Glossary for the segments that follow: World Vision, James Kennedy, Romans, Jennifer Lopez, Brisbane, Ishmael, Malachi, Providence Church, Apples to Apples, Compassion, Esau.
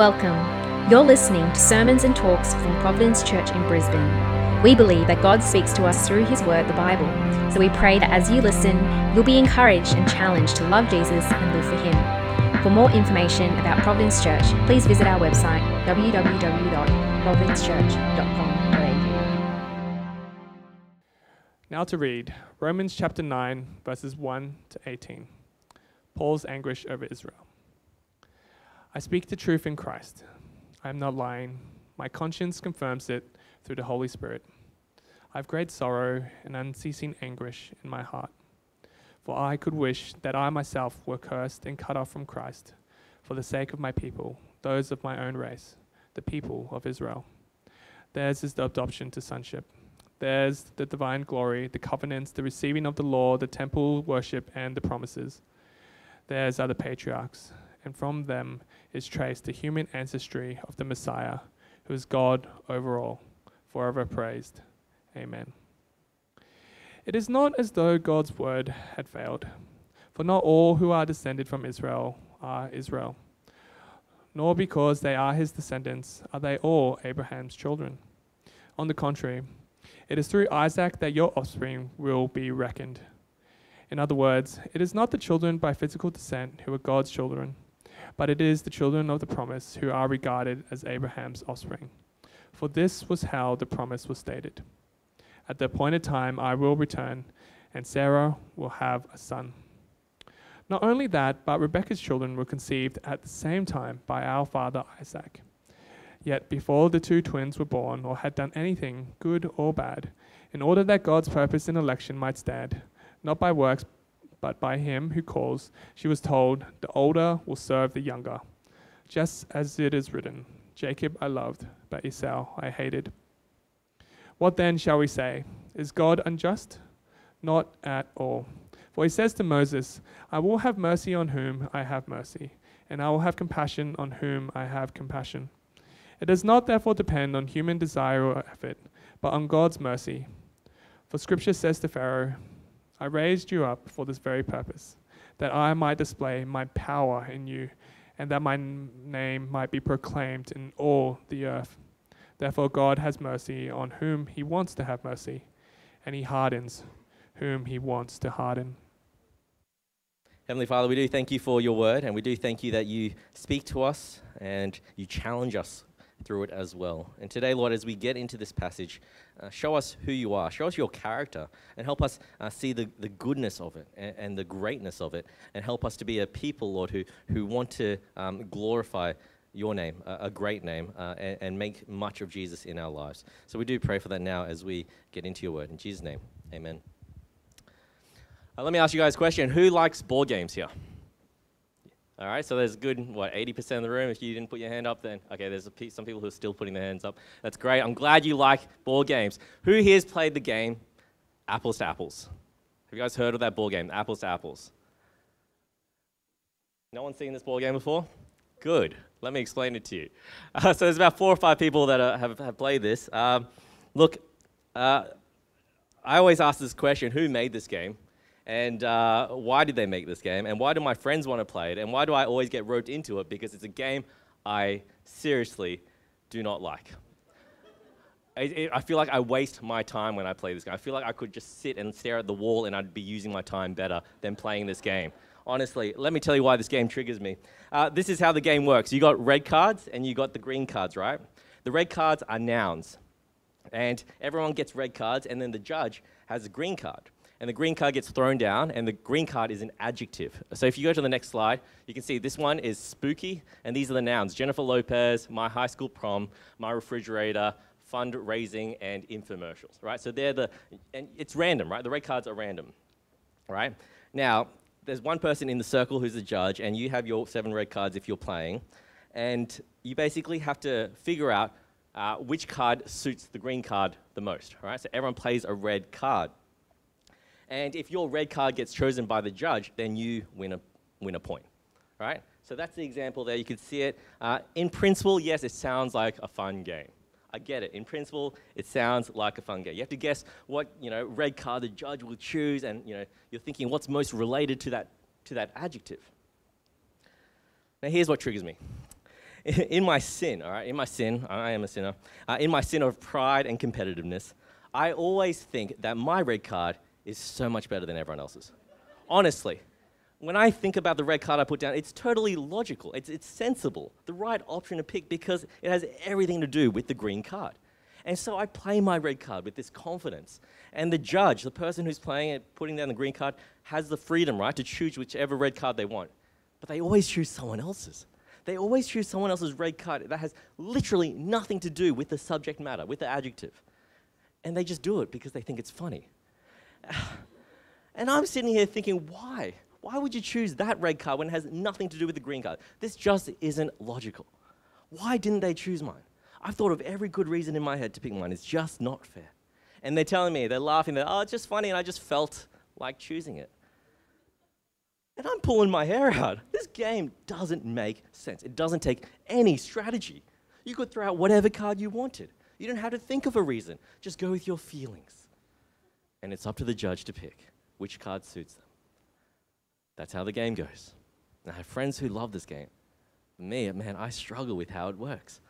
Welcome. You're listening to sermons and talks from Providence Church in Brisbane. We believe that God speaks to us through His Word, the Bible. So we pray that as you listen, you'll be encouraged and challenged to love Jesus and live for Him. For more information about Providence Church, please visit our website, www.providencechurch.com.au. Now to read Romans chapter 9, verses 1 to 18. Paul's anguish over Israel. I speak the truth in Christ. I am not lying. My conscience confirms it through the Holy Spirit. I have great sorrow and unceasing anguish in my heart. For I could wish that I myself were cursed and cut off from Christ for the sake of my people, those of my own race, the people of Israel. Theirs is the adoption to sonship. Theirs the divine glory, the covenants, the receiving of the law, the temple worship, and the promises. Theirs are the patriarchs. And from them is traced the human ancestry of the Messiah, who is God over all, forever praised. Amen. It is not as though God's word had failed, for not all who are descended from Israel are Israel, nor because they are his descendants are they all Abraham's children. On the contrary, it is through Isaac that your offspring will be reckoned. In other words, it is not the children by physical descent who are God's children, but it is the children of the promise who are regarded as Abraham's offspring. For this was how the promise was stated. At the appointed time I will return, and Sarah will have a son. Not only that, but Rebekah's children were conceived at the same time by our father Isaac. Yet before the two twins were born or had done anything, good or bad, in order that God's purpose in election might stand, not by works, but by him who calls, she was told, the older will serve the younger. Just as it is written, Jacob I loved, but Esau I hated. What then shall we say? Is God unjust? Not at all. For he says to Moses, I will have mercy on whom I have mercy, and I will have compassion on whom I have compassion. It does not therefore depend on human desire or effort, but on God's mercy. For Scripture says to Pharaoh, I raised you up for this very purpose, that I might display my power in you, and that my name might be proclaimed in all the earth. Therefore God has mercy on whom he wants to have mercy, and he hardens whom he wants to harden. Heavenly Father, we do thank you for your word, and we do thank you that you speak to us and you challenge us through it as well. And today, Lord, as we get into this passage, show us who you are, show us your character, and help us see the goodness of it and the greatness of it, and help us to be a people, Lord, who want to glorify your name, a great name, and make much of Jesus in our lives. So we do pray for that now as we get into your word. In Jesus' name, amen. Let me ask you guys a question. Who likes board games here? All right, so there's a good, 80% of the room? If you didn't put your hand up, then, okay, there's some people who are still putting their hands up. That's great. I'm glad you like board games. Who here has played the game Apples to Apples? Have you guys heard of that board game, Apples to Apples? No one's seen this board game before? Good. Let me explain it to you. So there's about 4 or 5 people that have played this. Look, I always ask this question, who made this game? And why did they make this game? And why do my friends want to play it? And why do I always get roped into it? Because it's a game I seriously do not like. I feel like I waste my time when I play this game. I feel like I could just sit and stare at the wall and I'd be using my time better than playing this game. Honestly, let me tell you why this game triggers me. This is how the game works. You got red cards and you got the green cards, right? The red cards are nouns. And everyone gets red cards, and then the judge has a green card. And the green card gets thrown down, and the green card is an adjective. So if you go to the next slide, you can see this one is spooky, and these are the nouns. Jennifer Lopez, my high school prom, my refrigerator, fundraising, and infomercials, right? So they're and it's random, right? The red cards are random, right? Now, there's one person in the circle who's the judge, and you have your 7 red cards if you're playing, and you basically have to figure out which card suits the green card the most, right? So everyone plays a red card. And if your red card gets chosen by the judge, then you win a point, right? So that's the example there. You can see it. In principle, yes, it sounds like a fun game. I get it. In principle, it sounds like a fun game. You have to guess what red card the judge will choose, and you're thinking what's most related to that adjective. Now, here's what triggers me. In my sin, all right, in my sin, I am a sinner, in my sin of pride and competitiveness, I always think that my red card is so much better than everyone else's. Honestly, when I think about the red card I put down, it's totally logical, it's sensible, the right option to pick because it has everything to do with the green card. And so I play my red card with this confidence. And the judge, the person who's playing it, putting down the green card, has the freedom, right, to choose whichever red card they want. But they always choose someone else's. They always choose someone else's red card that has literally nothing to do with the subject matter, with the adjective. And they just do it because they think it's funny. And I'm sitting here thinking, why? Why would you choose that red card when it has nothing to do with the green card? This just isn't logical. Why didn't they choose mine? I've thought of every good reason in my head to pick mine. It's just not fair. And they're telling me, they're laughing, they're, oh, it's just funny, and I just felt like choosing it. And I'm pulling my hair out. This game doesn't make sense. It doesn't take any strategy. You could throw out whatever card you wanted. You don't have to think of a reason. Just go with your feelings. And it's up to the judge to pick which card suits them. That's how the game goes. And I have friends who love this game. Me, man, I struggle with how it works.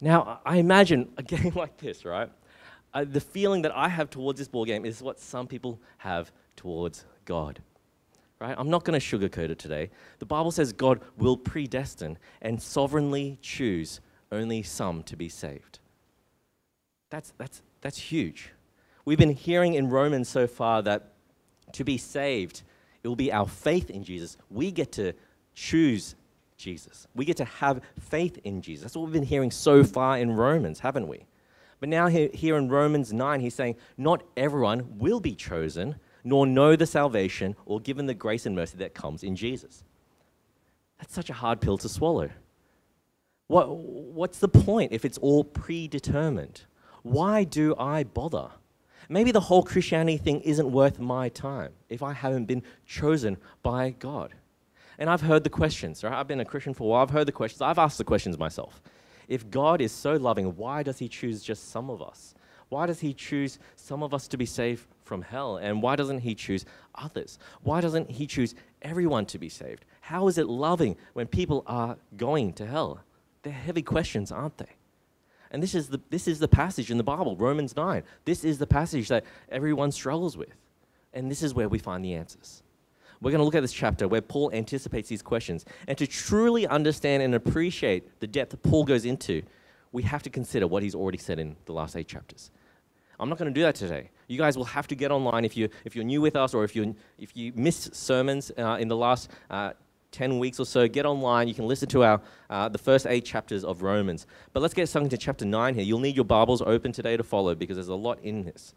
Now, I imagine a game like this, right? The feeling that I have towards this ball game is what some people have towards God, right? I'm not going to sugarcoat it today. The Bible says God will predestine and sovereignly choose only some to be saved. That's huge. We've been hearing in Romans so far that to be saved, it will be our faith in Jesus. We get to choose Jesus. We get to have faith in Jesus. That's what we've been hearing so far in Romans, haven't we? But now here in Romans 9, he's saying, not everyone will be chosen, nor know the salvation or given the grace and mercy that comes in Jesus. That's such a hard pill to swallow. What's the point if it's all predetermined? Why do I bother? Maybe the whole Christianity thing isn't worth my time if I haven't been chosen by God. And I've heard the questions, right? I've been a Christian for a while. I've heard the questions. I've asked the questions myself. If God is so loving, why does he choose just some of us? Why does he choose some of us to be saved from hell? And why doesn't he choose others? Why doesn't he choose everyone to be saved? How is it loving when people are going to hell? They're heavy questions, aren't they? And this is the passage in the Bible, Romans 9. This is the passage that everyone struggles with. And this is where we find the answers. We're going to look at this chapter where Paul anticipates these questions. And to truly understand and appreciate the depth that Paul goes into, we have to consider what he's already said in the last 8 chapters. I'm not going to do that today. You guys will have to get online if you're new with us or if you missed sermons in the last 10 weeks or so. Get online. You can listen to the first 8 chapters of Romans. But let's get something to chapter 9 here. You'll need your Bibles open today to follow because there's a lot in this.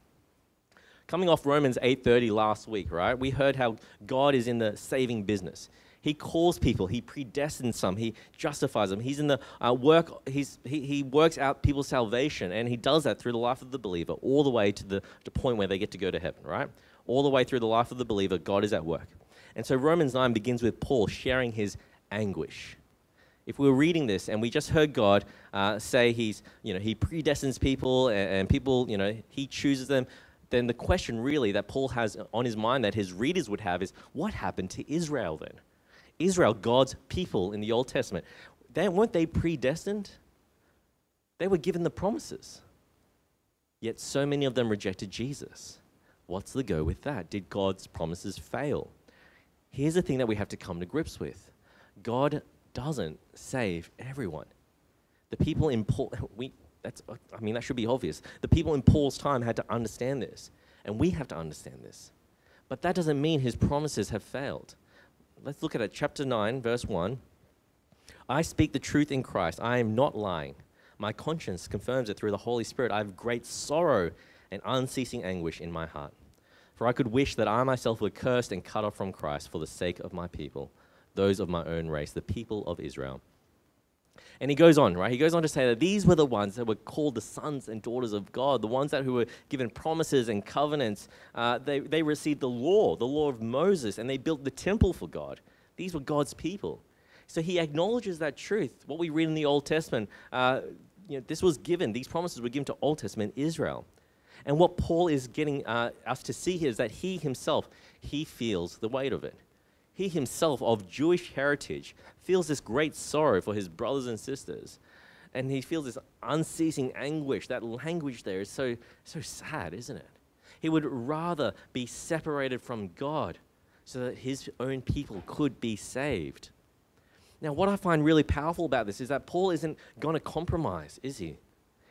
Coming off Romans 8:30 last week, right? We heard how God is in the saving business. He calls people. He predestines some. He justifies them. He's in the work. He works out people's salvation, and he does that through the life of the believer, all the way to the point where they get to go to heaven, right? All the way through the life of the believer, God is at work. And so Romans 9 begins with Paul sharing his anguish. If we were reading this and we just heard God say he predestines people and people, he chooses them, then the question really that Paul has on his mind that his readers would have is, what happened to Israel then? Israel, God's people in the Old Testament, weren't they predestined? They were given the promises. Yet so many of them rejected Jesus. What's the go with that? Did God's promises fail? Here's the thing that we have to come to grips with. God doesn't save everyone. The people in Paul... that should be obvious. The people in Paul's time had to understand this, and we have to understand this. But that doesn't mean his promises have failed. Let's look at it. Chapter 9, verse 1. I speak the truth in Christ. I am not lying. My conscience confirms it through the Holy Spirit. I have great sorrow and unceasing anguish in my heart. For I could wish that I myself were cursed and cut off from Christ for the sake of my people, those of my own race, the people of Israel. And he goes on, right? He goes on to say that these were the ones that were called the sons and daughters of God, the ones who were given promises and covenants. They received the law of Moses, and they built the temple for God. These were God's people. So he acknowledges that truth. What we read in the Old Testament, this was given. These promises were given to Old Testament Israel. And what Paul is getting us to see here is that he himself, he feels the weight of it. He himself, of Jewish heritage, feels this great sorrow for his brothers and sisters. And he feels this unceasing anguish. That language there is so sad, isn't it? He would rather be separated from God so that his own people could be saved. Now, what I find really powerful about this is that Paul isn't going to compromise, is he?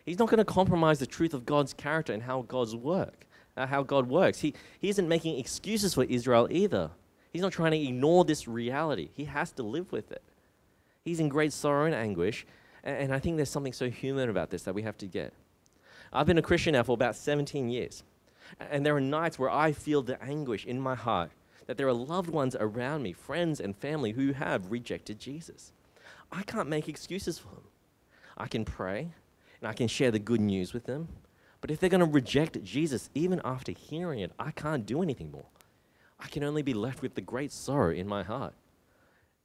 He's not going to compromise the truth of God's character and how God works. He isn't making excuses for Israel either. He's not trying to ignore this reality. He has to live with it. He's in great sorrow and anguish, and I think there's something so human about this that we have to get. I've been a Christian now for about 17 years, and there are nights where I feel the anguish in my heart that there are loved ones around me, friends and family, who have rejected Jesus. I can't make excuses for them. I can pray, and I can share the good news with them, but if they're going to reject Jesus, even after hearing it, I can't do anything more. I can only be left with the great sorrow in my heart.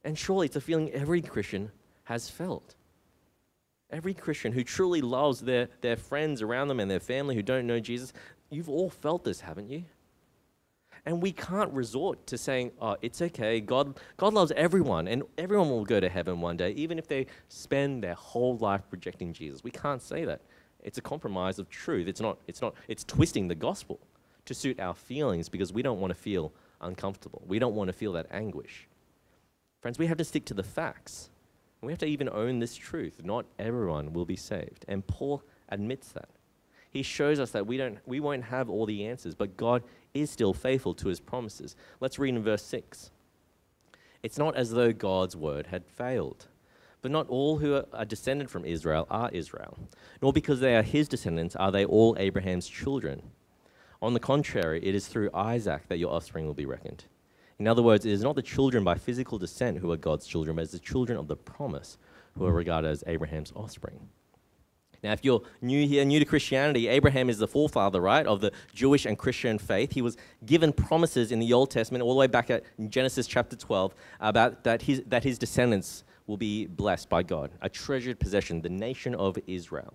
And surely it's a feeling every Christian has felt. Every Christian who truly loves their friends around them and their family who don't know Jesus, you've all felt this, haven't you? And we can't resort to saying, oh, it's okay, God loves everyone, and everyone will go to heaven one day, even if they spend their whole life rejecting Jesus. We can't say that. It's a compromise of truth. It's twisting the gospel to suit our feelings because we don't want to feel uncomfortable. We don't want to feel that anguish. Friends, we have to stick to the facts. We have to even own this truth. Not everyone will be saved. And Paul admits that. He shows us that we won't have all the answers, but God is still faithful to his promises. Let's read in verse 6. It's not as though God's word had failed, but not all who are descended from Israel are Israel, nor because they are his descendants are they all Abraham's children. On the contrary, it is through Isaac that your offspring will be reckoned. In other words, it is not the children by physical descent who are God's children, but it's the children of the promise who are regarded as Abraham's offspring. Now, if you're new here, new to Christianity, Abraham is the forefather, right, of the Jewish and Christian faith. He was given promises in the Old Testament, all the way back at Genesis chapter 12, about that his descendants will be blessed by God, a treasured possession, the nation of Israel.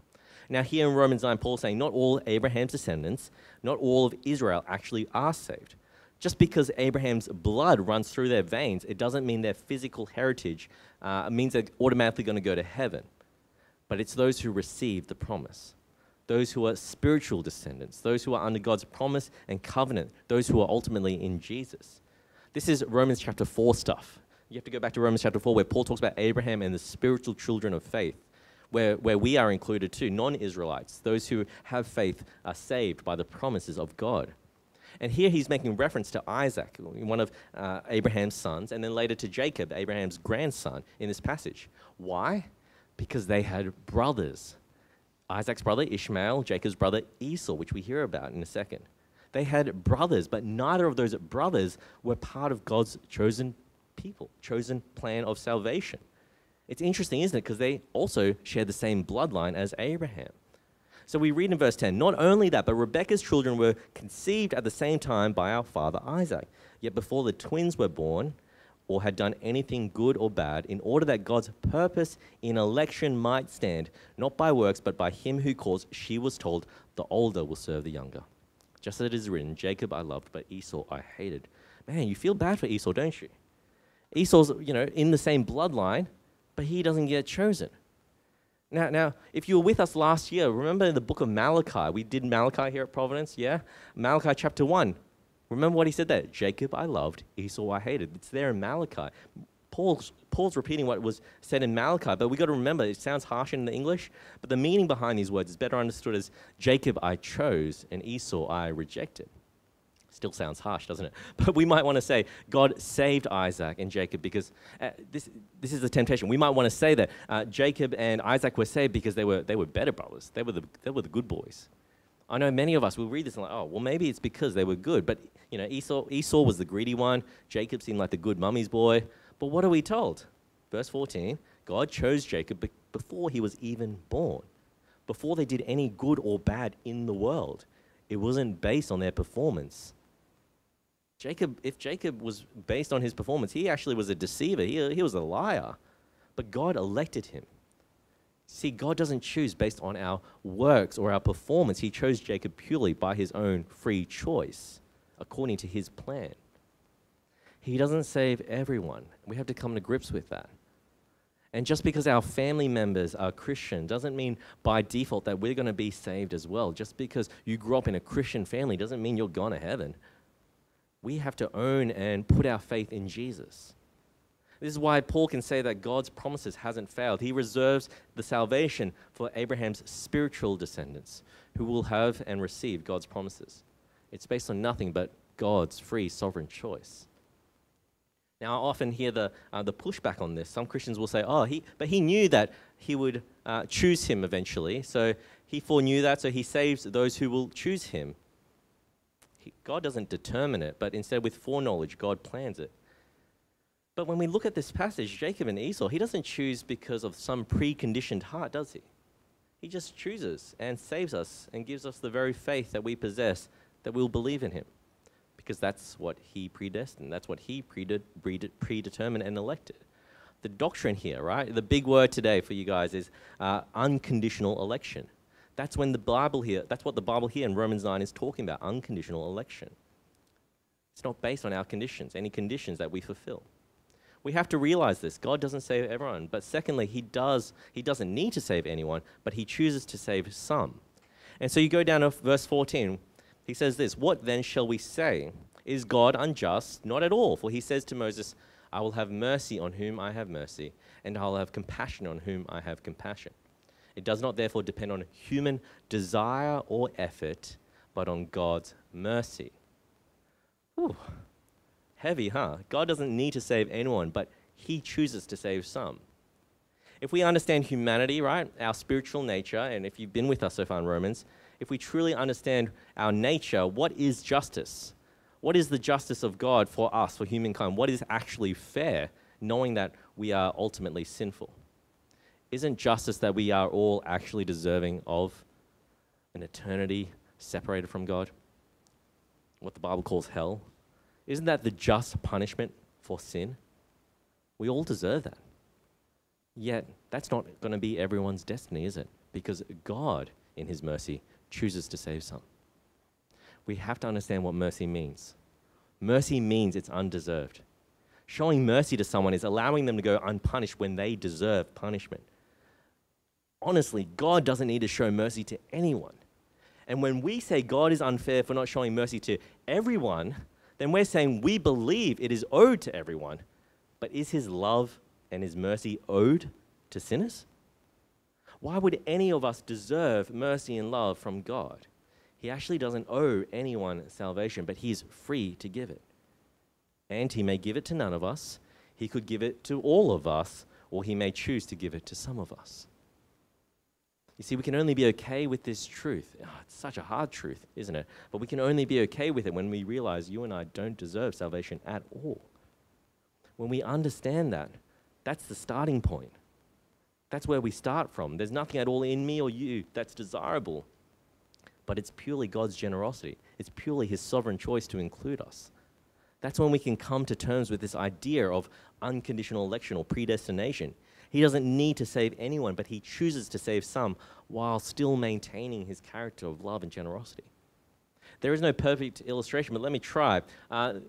Now, here in Romans 9, Paul's saying not all Abraham's descendants, not all of Israel actually are saved. Just because Abraham's blood runs through their veins, it doesn't mean their physical heritage means they're automatically going to go to heaven. But it's those who receive the promise, those who are spiritual descendants, those who are under God's promise and covenant, those who are ultimately in Jesus. This is Romans chapter 4 stuff. You have to go back to Romans chapter 4 where Paul talks about Abraham and the spiritual children of faith, where we are included too, non-Israelites. Those who have faith are saved by the promises of God. And here he's making reference to Isaac, one of Abraham's sons, and then later to Jacob, Abraham's grandson, in this passage. Why? Because they had brothers. Isaac's brother Ishmael, Jacob's brother Esau, which we hear about in a second. They had brothers, but neither of those brothers were part of God's chosen people, chosen plan of salvation. It's interesting, isn't it? Because they also share the same bloodline as Abraham. So we read in verse 10, not only that, but Rebekah's children were conceived at the same time by our father Isaac. Yet before the twins were born, or had done anything good or bad, in order that God's purpose in election might stand, not by works, but by him who calls, she was told, the older will serve the younger. Just as it is written, Jacob I loved, but Esau I hated. Man, you feel bad for Esau, don't you? Esau's, in the same bloodline, but he doesn't get chosen. Now, if you were with us last year, remember the book of Malachi? We did Malachi here at Providence, yeah? Malachi chapter 1. Remember what he said there? Jacob I loved, Esau I hated. It's there in Malachi. Paul's repeating what was said in Malachi, but we've got to remember, it sounds harsh in the English, but the meaning behind these words is better understood as Jacob I chose and Esau I rejected. Still sounds harsh, doesn't it? But we might want to say God saved Isaac and Jacob because this is the temptation. We might want to say that Jacob and Isaac were saved because they were better brothers. They were the good boys. I know many of us will read this and like, oh, well, maybe it's because they were good. But Esau was the greedy one. Jacob seemed like the good mummy's boy. But what are we told? Verse 14: God chose Jacob before he was even born, before they did any good or bad in the world. It wasn't based on their performance. If Jacob was based on his performance, he actually was a deceiver. He was a liar. But God elected him. See, God doesn't choose based on our works or our performance. He chose Jacob purely by his own free choice, according to his plan. He doesn't save everyone. We have to come to grips with that. And just because our family members are Christian doesn't mean by default that we're going to be saved as well. Just because you grew up in a Christian family doesn't mean you're going to heaven. We have to own and put our faith in Jesus. This is why Paul can say that God's promises hasn't failed. He reserves the salvation for Abraham's spiritual descendants who will have and receive God's promises. It's based on nothing but God's free sovereign choice. Now, I often hear the pushback on this. Some Christians will say, oh, but he knew that he would choose him eventually. So he foreknew that, so he saves those who will choose him. God doesn't determine it, but instead with foreknowledge, God plans it. But when we look at this passage, Jacob and Esau, he doesn't choose because of some preconditioned heart, does he? He just chooses and saves us and gives us the very faith that we possess, that we'll believe in him. Because that's what he predestined. That's what he predetermined and elected. The doctrine here, right? The big word today for you guys is unconditional election. That's when the Bible here, that's what the Bible here in Romans 9 is talking about, unconditional election. It's not based on our conditions, any conditions that we fulfill. We have to realize this. God doesn't save everyone. But secondly, he doesn't need to save anyone, but he chooses to save some. And so you go down to verse 14. He says this, "What then shall we say? Is God unjust? Not at all. For he says to Moses, I will have mercy on whom I have mercy, and I will have compassion on whom I have compassion. It does not therefore depend on human desire or effort, but on God's mercy." Whew. Heavy, huh? God doesn't need to save anyone, but he chooses to save some. If we understand humanity, right, our spiritual nature, and if you've been with us so far in Romans, if we truly understand our nature, what is justice? What is the justice of God for us, for humankind? What is actually fair, knowing that we are ultimately sinful? Isn't justice that we are all actually deserving of an eternity separated from God? What the Bible calls hell? Isn't that the just punishment for sin? We all deserve that. Yet, that's not going to be everyone's destiny, is it? Because God, in his mercy, chooses to save some. We have to understand what mercy means. Mercy means it's undeserved. Showing mercy to someone is allowing them to go unpunished when they deserve punishment. Honestly, God doesn't need to show mercy to anyone. And when we say God is unfair for not showing mercy to everyone, then we're saying we believe it is owed to everyone. But is his love and his mercy owed to sinners? Why would any of us deserve mercy and love from God? He actually doesn't owe anyone salvation, but he is free to give it. And he may give it to none of us. He could give it to all of us, or he may choose to give it to some of us. You see, we can only be okay with this truth. Oh, it's such a hard truth, isn't it? But we can only be okay with it when we realize you and I don't deserve salvation at all. When we understand that, that's the starting point. That's where we start from. There's nothing at all in me or you that's desirable. But it's purely God's generosity. It's purely his sovereign choice to include us. That's when we can come to terms with this idea of unconditional election or predestination. He doesn't need to save anyone, but he chooses to save some while still maintaining his character of love and generosity. There is no perfect illustration, but let me try.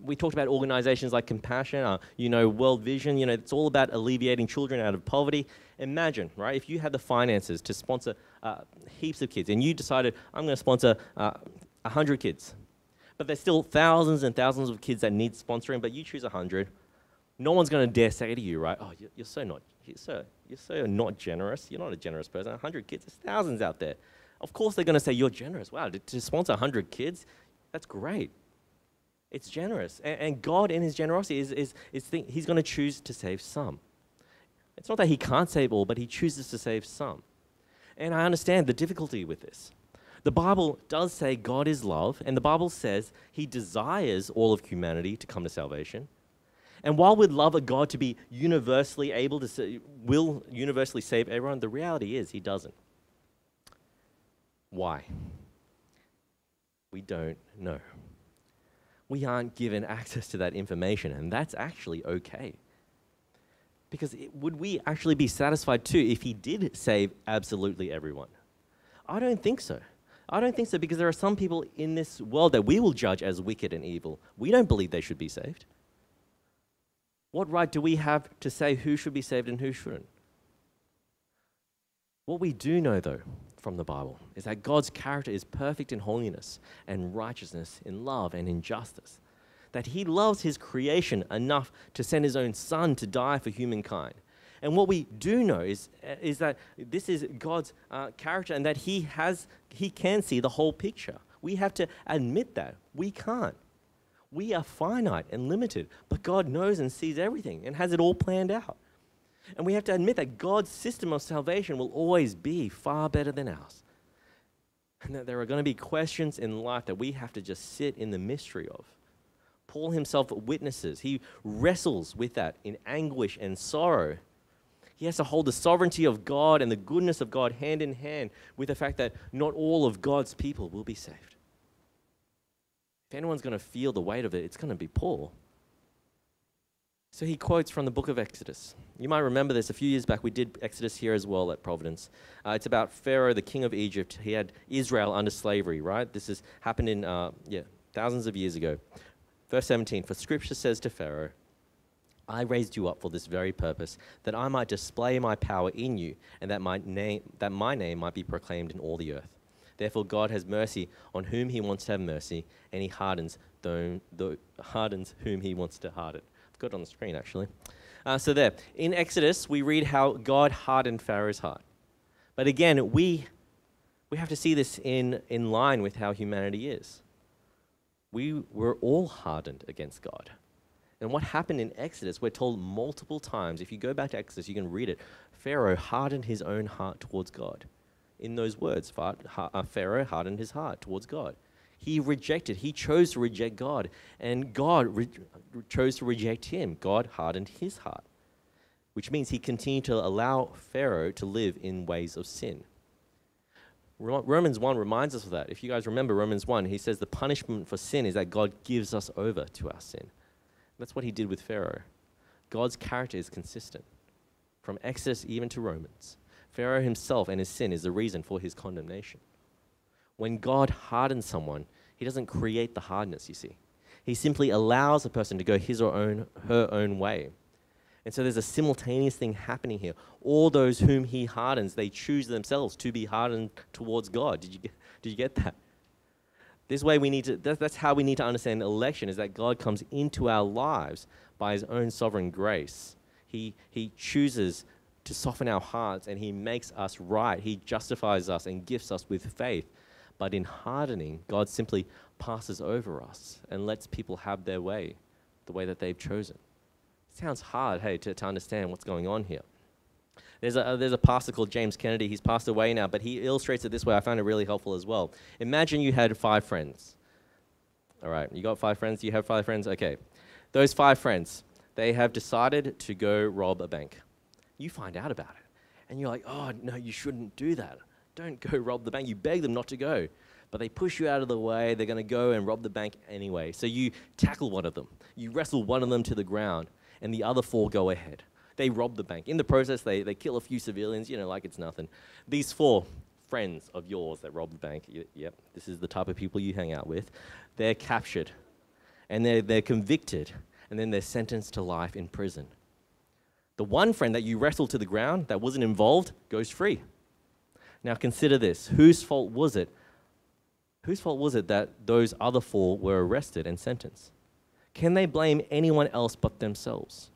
We talked about organizations like Compassion, World Vision. It's all about alleviating children out of poverty. Imagine, right, if you had the finances to sponsor heaps of kids and you decided, I'm going to sponsor 100 kids. But there's still thousands and thousands of kids that need sponsoring, but you choose 100. No one's going to dare say to you, right, oh, you're so not generous. You're not a generous person. 100 kids, there's thousands out there. Of course they're going to say, you're generous. Wow, to sponsor 100 kids, that's great. It's generous. And God in his generosity, he's going to choose to save some. It's not that he can't save all, but he chooses to save some. And I understand the difficulty with this. The Bible does say God is love, and the Bible says he desires all of humanity to come to salvation. And while we'd love a God to be universally able to will universally save everyone, the reality is he doesn't. Why? We don't know. We aren't given access to that information, and that's actually okay. Because would we actually be satisfied too if he did save absolutely everyone? I don't think so. I don't think so because there are some people in this world that we will judge as wicked and evil. We don't believe they should be saved. What right do we have to say who should be saved and who shouldn't? What we do know, though, from the Bible is that God's character is perfect in holiness and righteousness, in love and in justice. That he loves his creation enough to send his own son to die for humankind. And what we do know is that this is God's character, and that he can see the whole picture. We have to admit that. We can't. We are finite and limited, but God knows and sees everything and has it all planned out. And we have to admit that God's system of salvation will always be far better than ours. And that there are going to be questions in life that we have to just sit in the mystery of. Paul himself witnesses. He wrestles with that in anguish and sorrow. He has to hold the sovereignty of God and the goodness of God hand in hand with the fact that not all of God's people will be saved. If anyone's going to feel the weight of it, it's going to be Paul. So he quotes from the book of Exodus. You might remember this. A few years back, we did Exodus here as well at Providence. It's about Pharaoh, the king of Egypt. He had Israel under slavery, right? This has happened in thousands of years ago. Verse 17, for Scripture says to Pharaoh, I raised you up for this very purpose, that I might display my power in you, and that my name might be proclaimed in all the earth. Therefore God has mercy on whom he wants to have mercy, and he hardens whom he wants to harden. I've got it on the screen, actually. So there, in Exodus, we read how God hardened Pharaoh's heart. But again, we have to see this in line with how humanity is. We were all hardened against God. And what happened in Exodus, we're told multiple times, if you go back to Exodus, you can read it, Pharaoh hardened his own heart towards God. In those words, Pharaoh hardened his heart towards God. He chose to reject God, and God chose to reject him. God hardened his heart, which means he continued to allow Pharaoh to live in ways of sin. Romans 1 reminds us of that. If you guys remember Romans 1, he says the punishment for sin is that God gives us over to our sin. That's what he did with Pharaoh. God's character is consistent. From Exodus even to Romans, Pharaoh himself and his sin is the reason for his condemnation. When God hardens someone, he doesn't create the hardness, you see. He simply allows a person to go his or her own way. And so there's a simultaneous thing happening here. All those whom he hardens, they choose themselves to be hardened towards God. Did you get that? This way we need to, that's how we need to understand election, is that God comes into our lives by his own sovereign grace. He chooses to soften our hearts, and he makes us right. He justifies us and gifts us with faith. But in hardening, God simply passes over us and lets people have their way, the way that they've chosen. It sounds hard, hey, to understand what's going on here. There's a pastor called James Kennedy. He's passed away now, but he illustrates it this way. I found it really helpful as well. Imagine you had 5 friends. All right, you got 5 friends? You have 5 friends? Okay. Those 5 friends, they have decided to go rob a bank. You find out about it, and you're like, oh, no, you shouldn't do that. Don't go rob the bank. You beg them not to go, but they push you out of the way. They're going to go and rob the bank anyway. So you tackle one of them. You wrestle one of them to the ground, and the other 4 go ahead. They rob the bank. In the process, they kill a few civilians, you know, like it's nothing. These 4 friends of yours that robbed the bank, yep, this is the type of people you hang out with, they're captured, and they're convicted, and then they're sentenced to life in prison. The one friend that you wrestled to the ground that wasn't involved goes free. Now consider this. Whose fault was it? Whose fault was it that those other 4 were arrested and sentenced? Can they blame anyone else but themselves?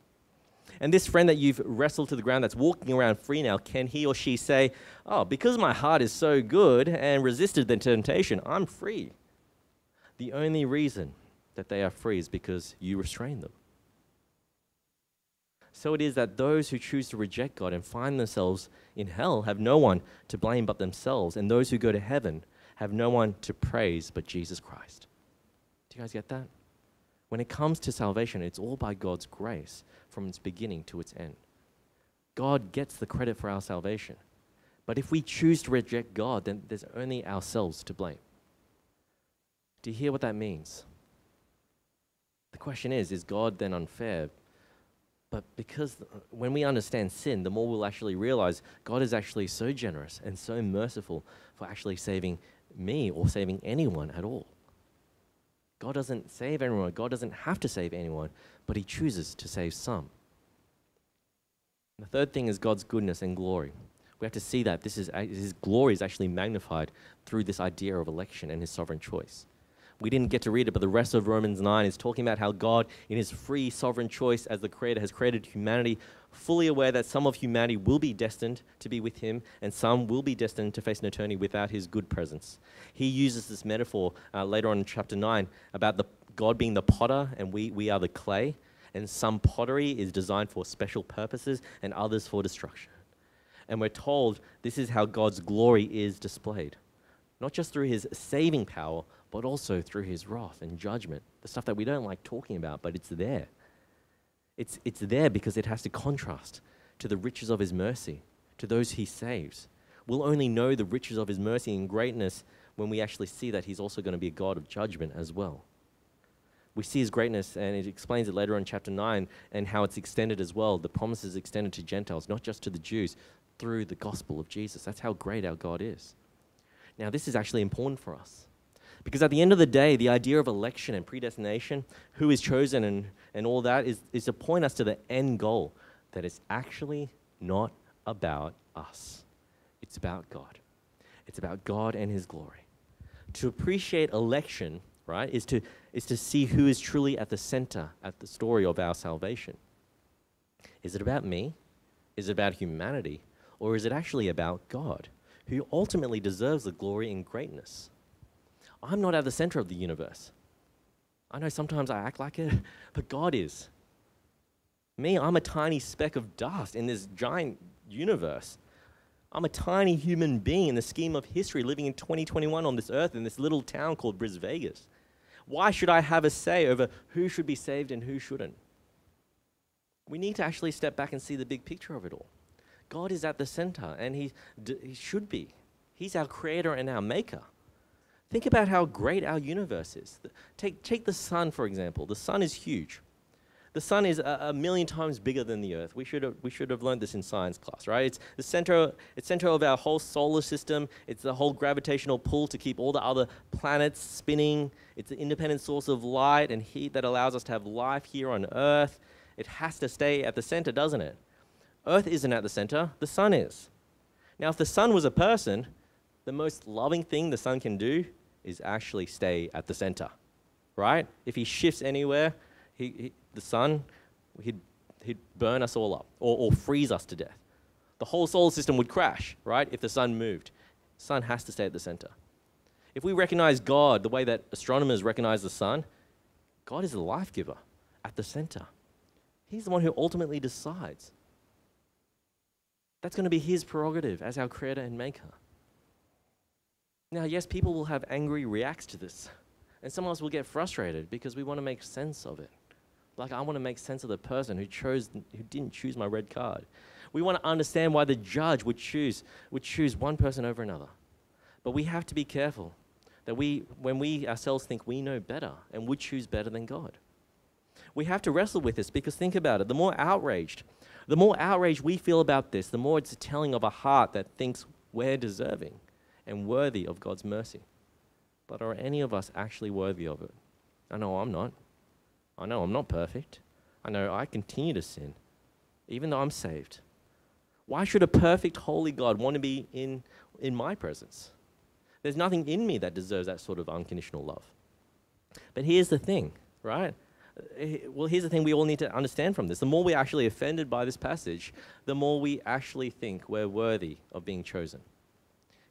And this friend that you've wrestled to the ground that's walking around free now, can he or she say, oh, because my heart is so good and resisted the temptation, I'm free? The only reason that they are free is because you restrain them. So it is that those who choose to reject God and find themselves in hell have no one to blame but themselves, and those who go to heaven have no one to praise but Jesus Christ. Do you guys get that? When it comes to salvation, it's all by God's grace from its beginning to its end. God gets the credit for our salvation. But if we choose to reject God, then there's only ourselves to blame. Do you hear what that means? The question is God then unfair? But because when we understand sin, the more we'll actually realize God is actually so generous and so merciful for actually saving me or saving anyone at all. God doesn't save everyone. God doesn't have to save anyone, but he chooses to save some. And the third thing is God's goodness and glory. We have to see that this is, his glory is actually magnified through this idea of election and his sovereign choice. We didn't get to read it, but the rest of Romans 9 is talking about how God, in his free sovereign choice as the creator, has created humanity, fully aware that some of humanity will be destined to be with him and some will be destined to face an eternity without his good presence. He uses this metaphor later on in chapter 9 about God being the potter and we are the clay, and some pottery is designed for special purposes and others for destruction. And we're told this is how God's glory is displayed, not just through his saving power, but also through his wrath and judgment, the stuff that we don't like talking about, but it's there. It's there because it has to contrast to the riches of his mercy, to those he saves. We'll only know the riches of his mercy and greatness when we actually see that he's also going to be a God of judgment as well. We see his greatness, and it explains it later on in chapter 9, and how it's extended as well. The promise is extended to Gentiles, not just to the Jews, through the gospel of Jesus. That's how great our God is. Now, this is actually important for us, because at the end of the day, the idea of election and predestination, who is chosen and all that, is to point us to the end goal, that it's actually not about us. It's about God. It's about God and his glory. To appreciate election, right, is to see who is truly at the center, at the story of our salvation. Is it about me? Is it about humanity? Or is it actually about God, who ultimately deserves the glory and greatness? I'm not at the center of the universe. I know sometimes I act like it, but God is. Me, I'm a tiny speck of dust in this giant universe. I'm a tiny human being in the scheme of history, living in 2021 on this earth in this little town called Bris Vegas. Why should I have a say over who should be saved and who shouldn't? We need to actually step back and see the big picture of it all. God is at the center, and he should be. He's our creator and our maker. Think about how great our universe is. Take the sun, for example. The sun is huge. The sun is a million times bigger than the Earth. We should have learned this in science class, right? It's the center of our whole solar system. It's the whole gravitational pull to keep all the other planets spinning. It's the independent source of light and heat that allows us to have life here on Earth. It has to stay at the center, doesn't it? Earth isn't at the center. The sun is. Now, if the sun was a person, the most loving thing the sun can do is actually stay at the center, right? If he shifts anywhere, the sun, he'd burn us all up or freeze us to death. The whole solar system would crash, right, if the sun moved. The sun has to stay at the center. If we recognize God the way that astronomers recognize the sun, God is the life giver at the center. He's the one who ultimately decides. That's going to be his prerogative as our creator and maker. Now, yes, people will have angry reacts to this, and some of us will get frustrated because we want to make sense of it. Like, I want to make sense of the person who didn't choose my red card. We want to understand why the judge would choose one person over another. But we have to be careful that when we ourselves think we know better and would choose better than God. We have to wrestle with this, because think about it. The more outraged we feel about this, the more it's a telling of a heart that thinks we're deserving and worthy of God's mercy. But are any of us actually worthy of it? I know I'm not. I know I'm not perfect. I know I continue to sin, even though I'm saved. Why should a perfect, holy God want to be in my presence? There's nothing in me that deserves that sort of unconditional love. But here's the thing, right? Well, here's the thing we all need to understand from this. The more we're actually offended by this passage, the more we actually think we're worthy of being chosen.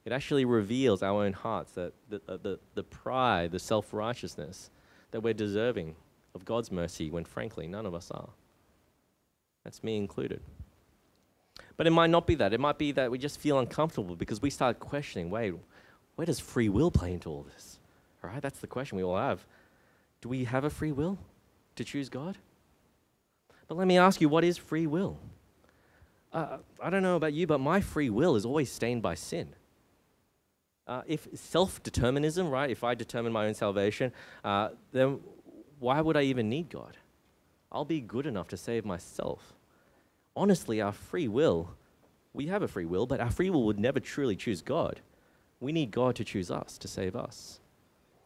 It actually reveals our own hearts, that the pride, the self-righteousness, that we're deserving of God's mercy when, frankly, none of us are. That's me included. But it might not be that. It might be that we just feel uncomfortable because we start questioning, wait, where does free will play into all this? All right, that's the question we all have. Do we have a free will to choose God? But let me ask you, what is free will? I don't know about you, but my free will is always stained by sin. If self-determinism, right, if I determine my own salvation, then why would I even need God? I'll be good enough to save myself. Honestly, our free will, we have a free will, but our free will would never truly choose God. We need God to choose us, to save us.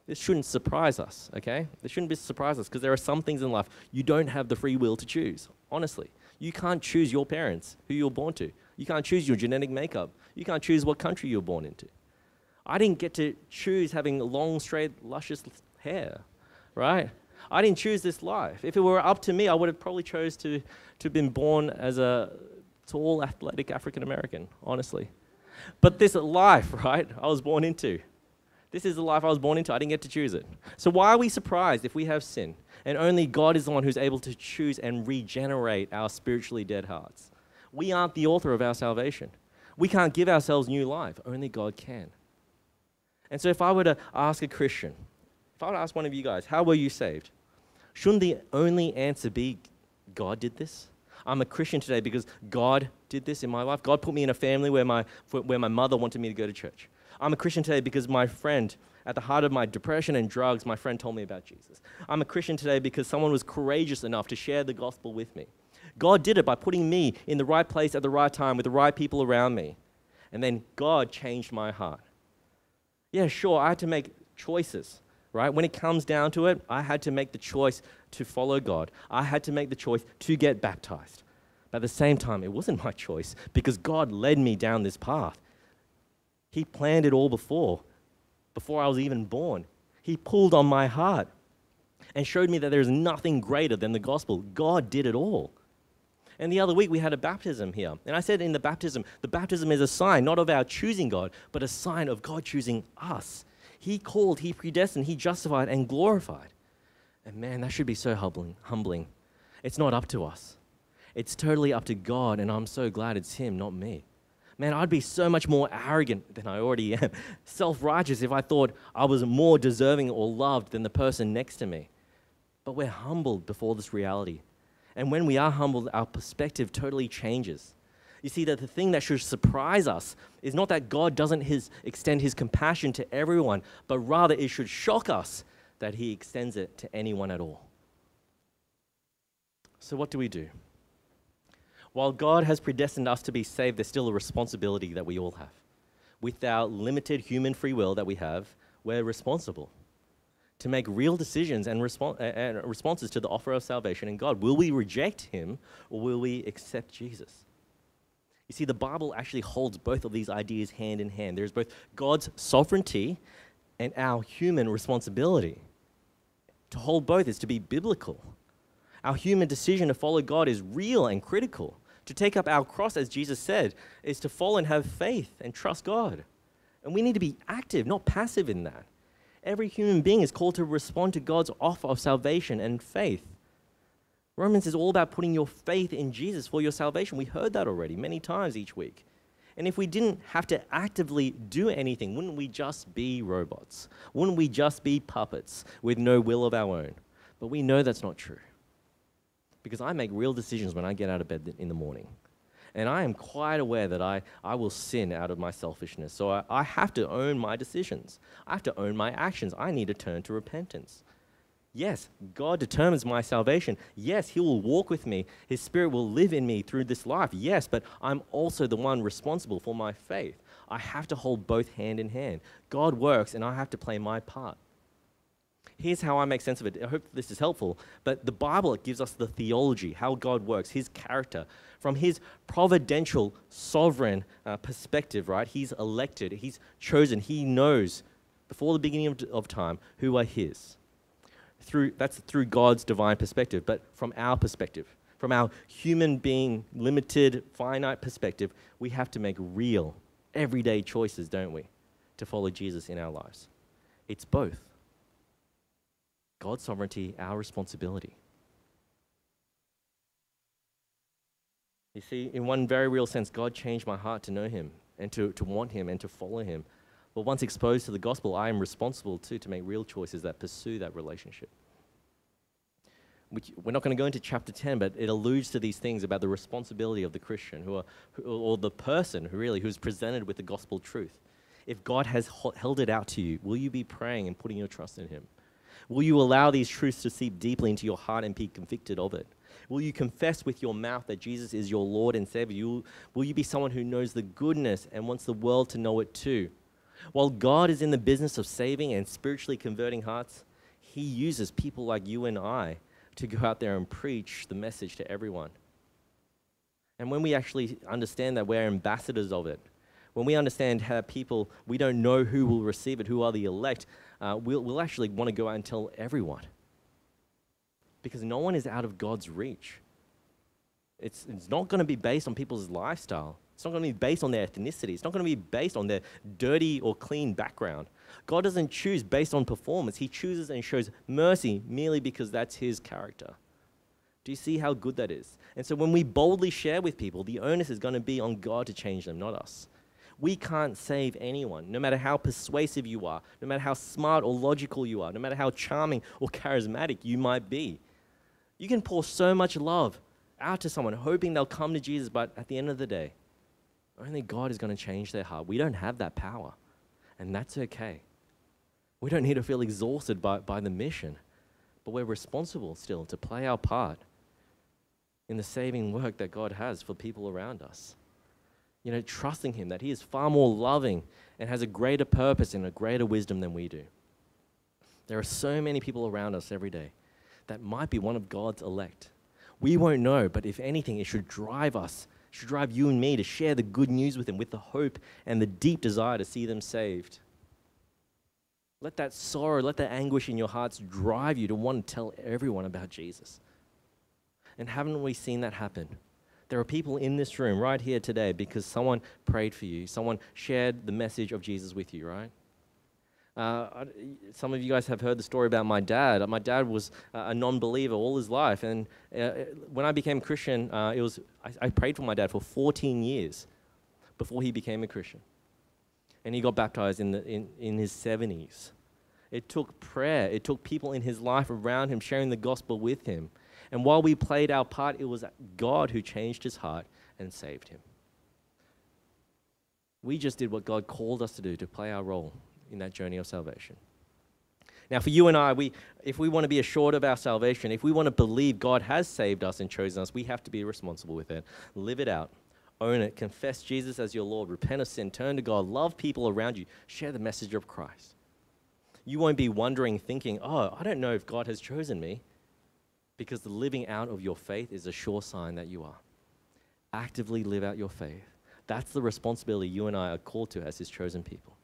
This shouldn't surprise us, okay? This shouldn't surprise us because there are some things in life you don't have the free will to choose, honestly. You can't choose your parents, who you were born to. You can't choose your genetic makeup. You can't choose what country you were born into. I didn't get to choose having long, straight, luscious hair, right? I didn't choose this life. If it were up to me, I would have probably chose to have been born as a tall, athletic African American, honestly. But this life, right, I was born into. This is the life I was born into. I didn't get to choose it. So why are we surprised if we have sin? And only God is the one who's able to choose and regenerate our spiritually dead hearts. We aren't the author of our salvation. We can't give ourselves new life. Only God can. And so if I were to ask a Christian, if I were to ask one of you guys, how were you saved? Shouldn't the only answer be, God did this? I'm a Christian today because God did this in my life. God put me in a family where my mother wanted me to go to church. I'm a Christian today because my friend, at the heart of my depression and drugs, my friend told me about Jesus. I'm a Christian today because someone was courageous enough to share the gospel with me. God did it by putting me in the right place at the right time with the right people around me. And then God changed my heart. Yeah, sure, I had to make choices, right? When it comes down to it, I had to make the choice to follow God. I had to make the choice to get baptized. But at the same time, it wasn't my choice because God led me down this path. He planned it all before I was even born. He pulled on my heart and showed me that there is nothing greater than the gospel. God did it all. And the other week we had a baptism here. And I said in the baptism is a sign, not of our choosing God, but a sign of God choosing us. He called, He predestined, He justified and glorified. And man, that should be so humbling. It's not up to us. It's totally up to God, and I'm so glad it's Him, not me. Man, I'd be so much more arrogant than I already am, self-righteous if I thought I was more deserving or loved than the person next to me. But we're humbled before this reality. And when we are humbled, our perspective totally changes. You see that the thing that should surprise us is not that God doesn't extend His compassion to everyone, but rather it should shock us that He extends it to anyone at all. So what do we do? While God has predestined us to be saved, there's still a responsibility that we all have. With our limited human free will that we have, we're responsible to make real decisions and responses to the offer of salvation in God. Will we reject Him or will we accept Jesus? You see, the Bible actually holds both of these ideas hand in hand. There is both God's sovereignty and our human responsibility. To hold both is to be biblical. Our human decision to follow God is real and critical. To take up our cross, as Jesus said, is to follow and have faith and trust God. And we need to be active, not passive in that. Every human being is called to respond to God's offer of salvation and faith. Romans is all about putting your faith in Jesus for your salvation. We heard that already many times each week. And if we didn't have to actively do anything, wouldn't we just be robots? Wouldn't we just be puppets with no will of our own? But we know that's not true. Because I make real decisions when I get out of bed in the morning. And I am quite aware that I will sin out of my selfishness. So I have to own my decisions. I have to own my actions. I need to turn to repentance. Yes, God determines my salvation. Yes, He will walk with me. His Spirit will live in me through this life. Yes, but I'm also the one responsible for my faith. I have to hold both hand in hand. God works and I have to play my part. Here's how I make sense of it. I hope this is helpful. But the Bible gives us the theology, how God works, His character. From His providential, sovereign perspective, right? He's elected, He's chosen, He knows before the beginning of time who are His. That's through God's divine perspective. But from our perspective, from our human being, limited, finite perspective, we have to make real, everyday choices, don't we, to follow Jesus in our lives. It's both. God's sovereignty, our responsibility. You see, in one very real sense, God changed my heart to know Him and to want Him and to follow Him. But once exposed to the gospel, I am responsible too to make real choices that pursue that relationship. We're not going to go into chapter 10, but it alludes to these things about the responsibility of the Christian or the person who's presented with the gospel truth. If God has held it out to you, will you be praying and putting your trust in Him? Will you allow these truths to seep deeply into your heart and be convicted of it? Will you confess with your mouth that Jesus is your Lord and Savior? Will you be someone who knows the goodness and wants the world to know it too? While God is in the business of saving and spiritually converting hearts, he uses people like you and I to go out there and preach the message to everyone. And when we actually understand that we're ambassadors of it, when we understand how people, we don't know who will receive it, who are the elect, we'll actually want to go out and tell everyone. Because no one is out of God's reach. It's not going to be based on people's lifestyle. It's not going to be based on their ethnicity. It's not going to be based on their dirty or clean background. God doesn't choose based on performance. He chooses and shows mercy merely because that's his character. Do you see how good that is? And so when we boldly share with people, the onus is going to be on God to change them, not us. We can't save anyone, no matter how persuasive you are, no matter how smart or logical you are, no matter how charming or charismatic you might be. You can pour so much love out to someone, hoping they'll come to Jesus, but at the end of the day, only God is going to change their heart. We don't have that power, and that's okay. We don't need to feel exhausted by the mission, but we're responsible still to play our part in the saving work that God has for people around us. You know, trusting him, that he is far more loving and has a greater purpose and a greater wisdom than we do. There are so many people around us every day that might be one of God's elect. We won't know, but if anything, it should drive us, it should drive you and me to share the good news with them, with the hope and the deep desire to see them saved. Let that sorrow, let that anguish in your hearts drive you to want to tell everyone about Jesus. And haven't we seen that happen? There are people in this room right here today because someone prayed for you. Someone shared the message of Jesus with you, right? Some of you guys have heard the story about my dad. My dad was a non-believer all his life. And when I became Christian, I prayed for my dad for 14 years before he became a Christian. And he got baptized in his 70s. It took prayer. It took people in his life around him sharing the gospel with him. And while we played our part, it was God who changed his heart and saved him. We just did what God called us to do, to play our role in that journey of salvation. Now, for you and I, if we want to be assured of our salvation, if we want to believe God has saved us and chosen us, we have to be responsible with it. Live it out. Own it. Confess Jesus as your Lord. Repent of sin. Turn to God. Love people around you. Share the message of Christ. You won't be wondering, thinking, oh, I don't know if God has chosen me. Because the living out of your faith is a sure sign that you are. Actively live out your faith. That's the responsibility you and I are called to as his chosen people.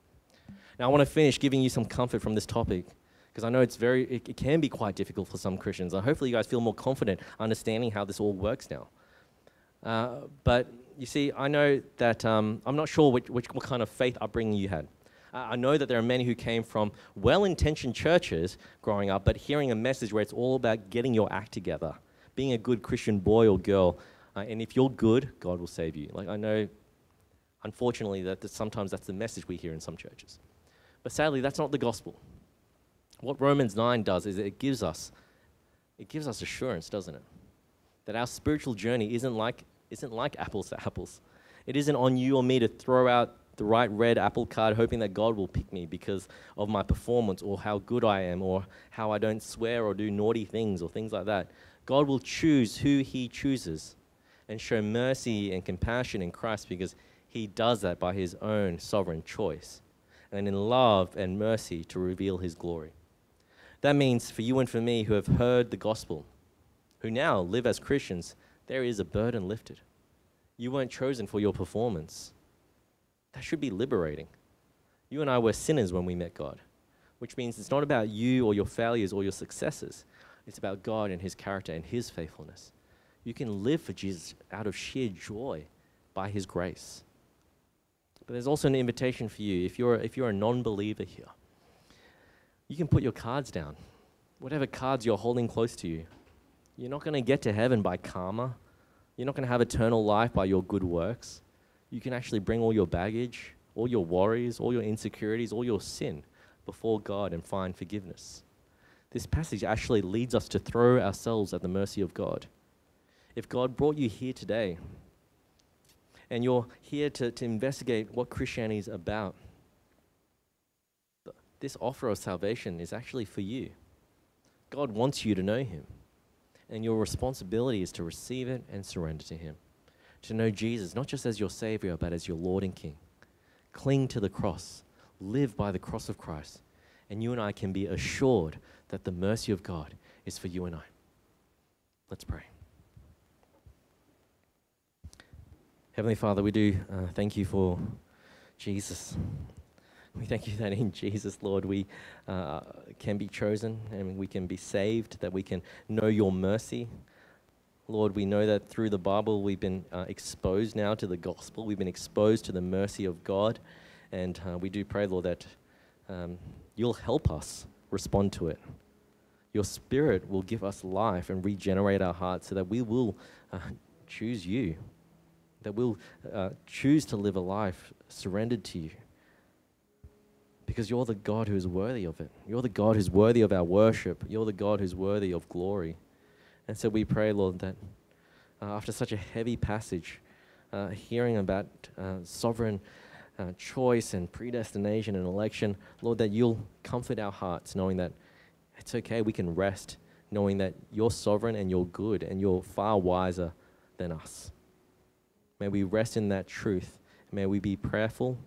Now, I want to finish giving you some comfort from this topic, because I know it can be quite difficult for some Christians. Hopefully you guys feel more confident understanding how this all works now. But you see, I know that I'm not sure what kind of faith upbringing you had. I know that there are many who came from well-intentioned churches growing up, but hearing a message where it's all about getting your act together, being a good Christian boy or girl, and if you're good, God will save you. Like I know, unfortunately, that sometimes that's the message we hear in some churches. But sadly, that's not the gospel. What Romans 9 does is it gives us assurance, doesn't it? That our spiritual journey isn't like apples to apples. It isn't on you or me to throw out the right red apple card, hoping that God will pick me because of my performance or how good I am or how I don't swear or do naughty things or things like that. God will choose who he chooses and show mercy and compassion in Christ because he does that by his own sovereign choice and in love and mercy to reveal his glory. That means for you and for me who have heard the gospel, who now live as Christians, there is a burden lifted. You weren't chosen for your performance. That should be liberating. You and I were sinners when we met God, which means it's not about you or your failures or your successes. It's about God and his character and his faithfulness. You can live for Jesus out of sheer joy by his grace. But there's also an invitation for you. If you're a non-believer here, you can put your cards down, whatever cards you're holding close to you. You're not going to get to heaven by karma. You're not going to have eternal life by your good works. You can actually bring all your baggage, all your worries, all your insecurities, all your sin before God and find forgiveness. This passage actually leads us to throw ourselves at the mercy of God. If God brought you here today and you're here to investigate what Christianity is about, this offer of salvation is actually for you. God wants you to know him, and your responsibility is to receive it and surrender to him. To know Jesus, not just as your Savior, but as your Lord and King. Cling to the cross. live by the cross of Christ, and you and I can be assured that the mercy of God is for you and I. Let's pray. Heavenly Father, we do thank you for Jesus. We thank you that in Jesus, Lord, we can be chosen and we can be saved, that we can know your mercy. Lord, we know that through the Bible we've been exposed now to the gospel. We've been exposed to the mercy of God. And we do pray, Lord, that you'll help us respond to it. Your Spirit will give us life and regenerate our hearts so that we will choose you, that we'll choose to live a life surrendered to you. Because you're the God who is worthy of it. You're the God who's worthy of our worship. You're the God who's worthy of glory. And so we pray, Lord, that after such a heavy passage, hearing about sovereign choice and predestination and election, Lord, that you'll comfort our hearts knowing that it's okay, we can rest, knowing that you're sovereign and you're good and you're far wiser than us. May we rest in that truth. May we be prayerful.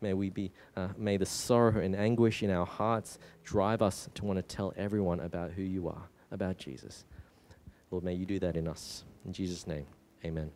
May we be. May the sorrow and anguish in our hearts drive us to want to tell everyone about who you are, about Jesus. Lord, may you do that in us. In Jesus' name, amen.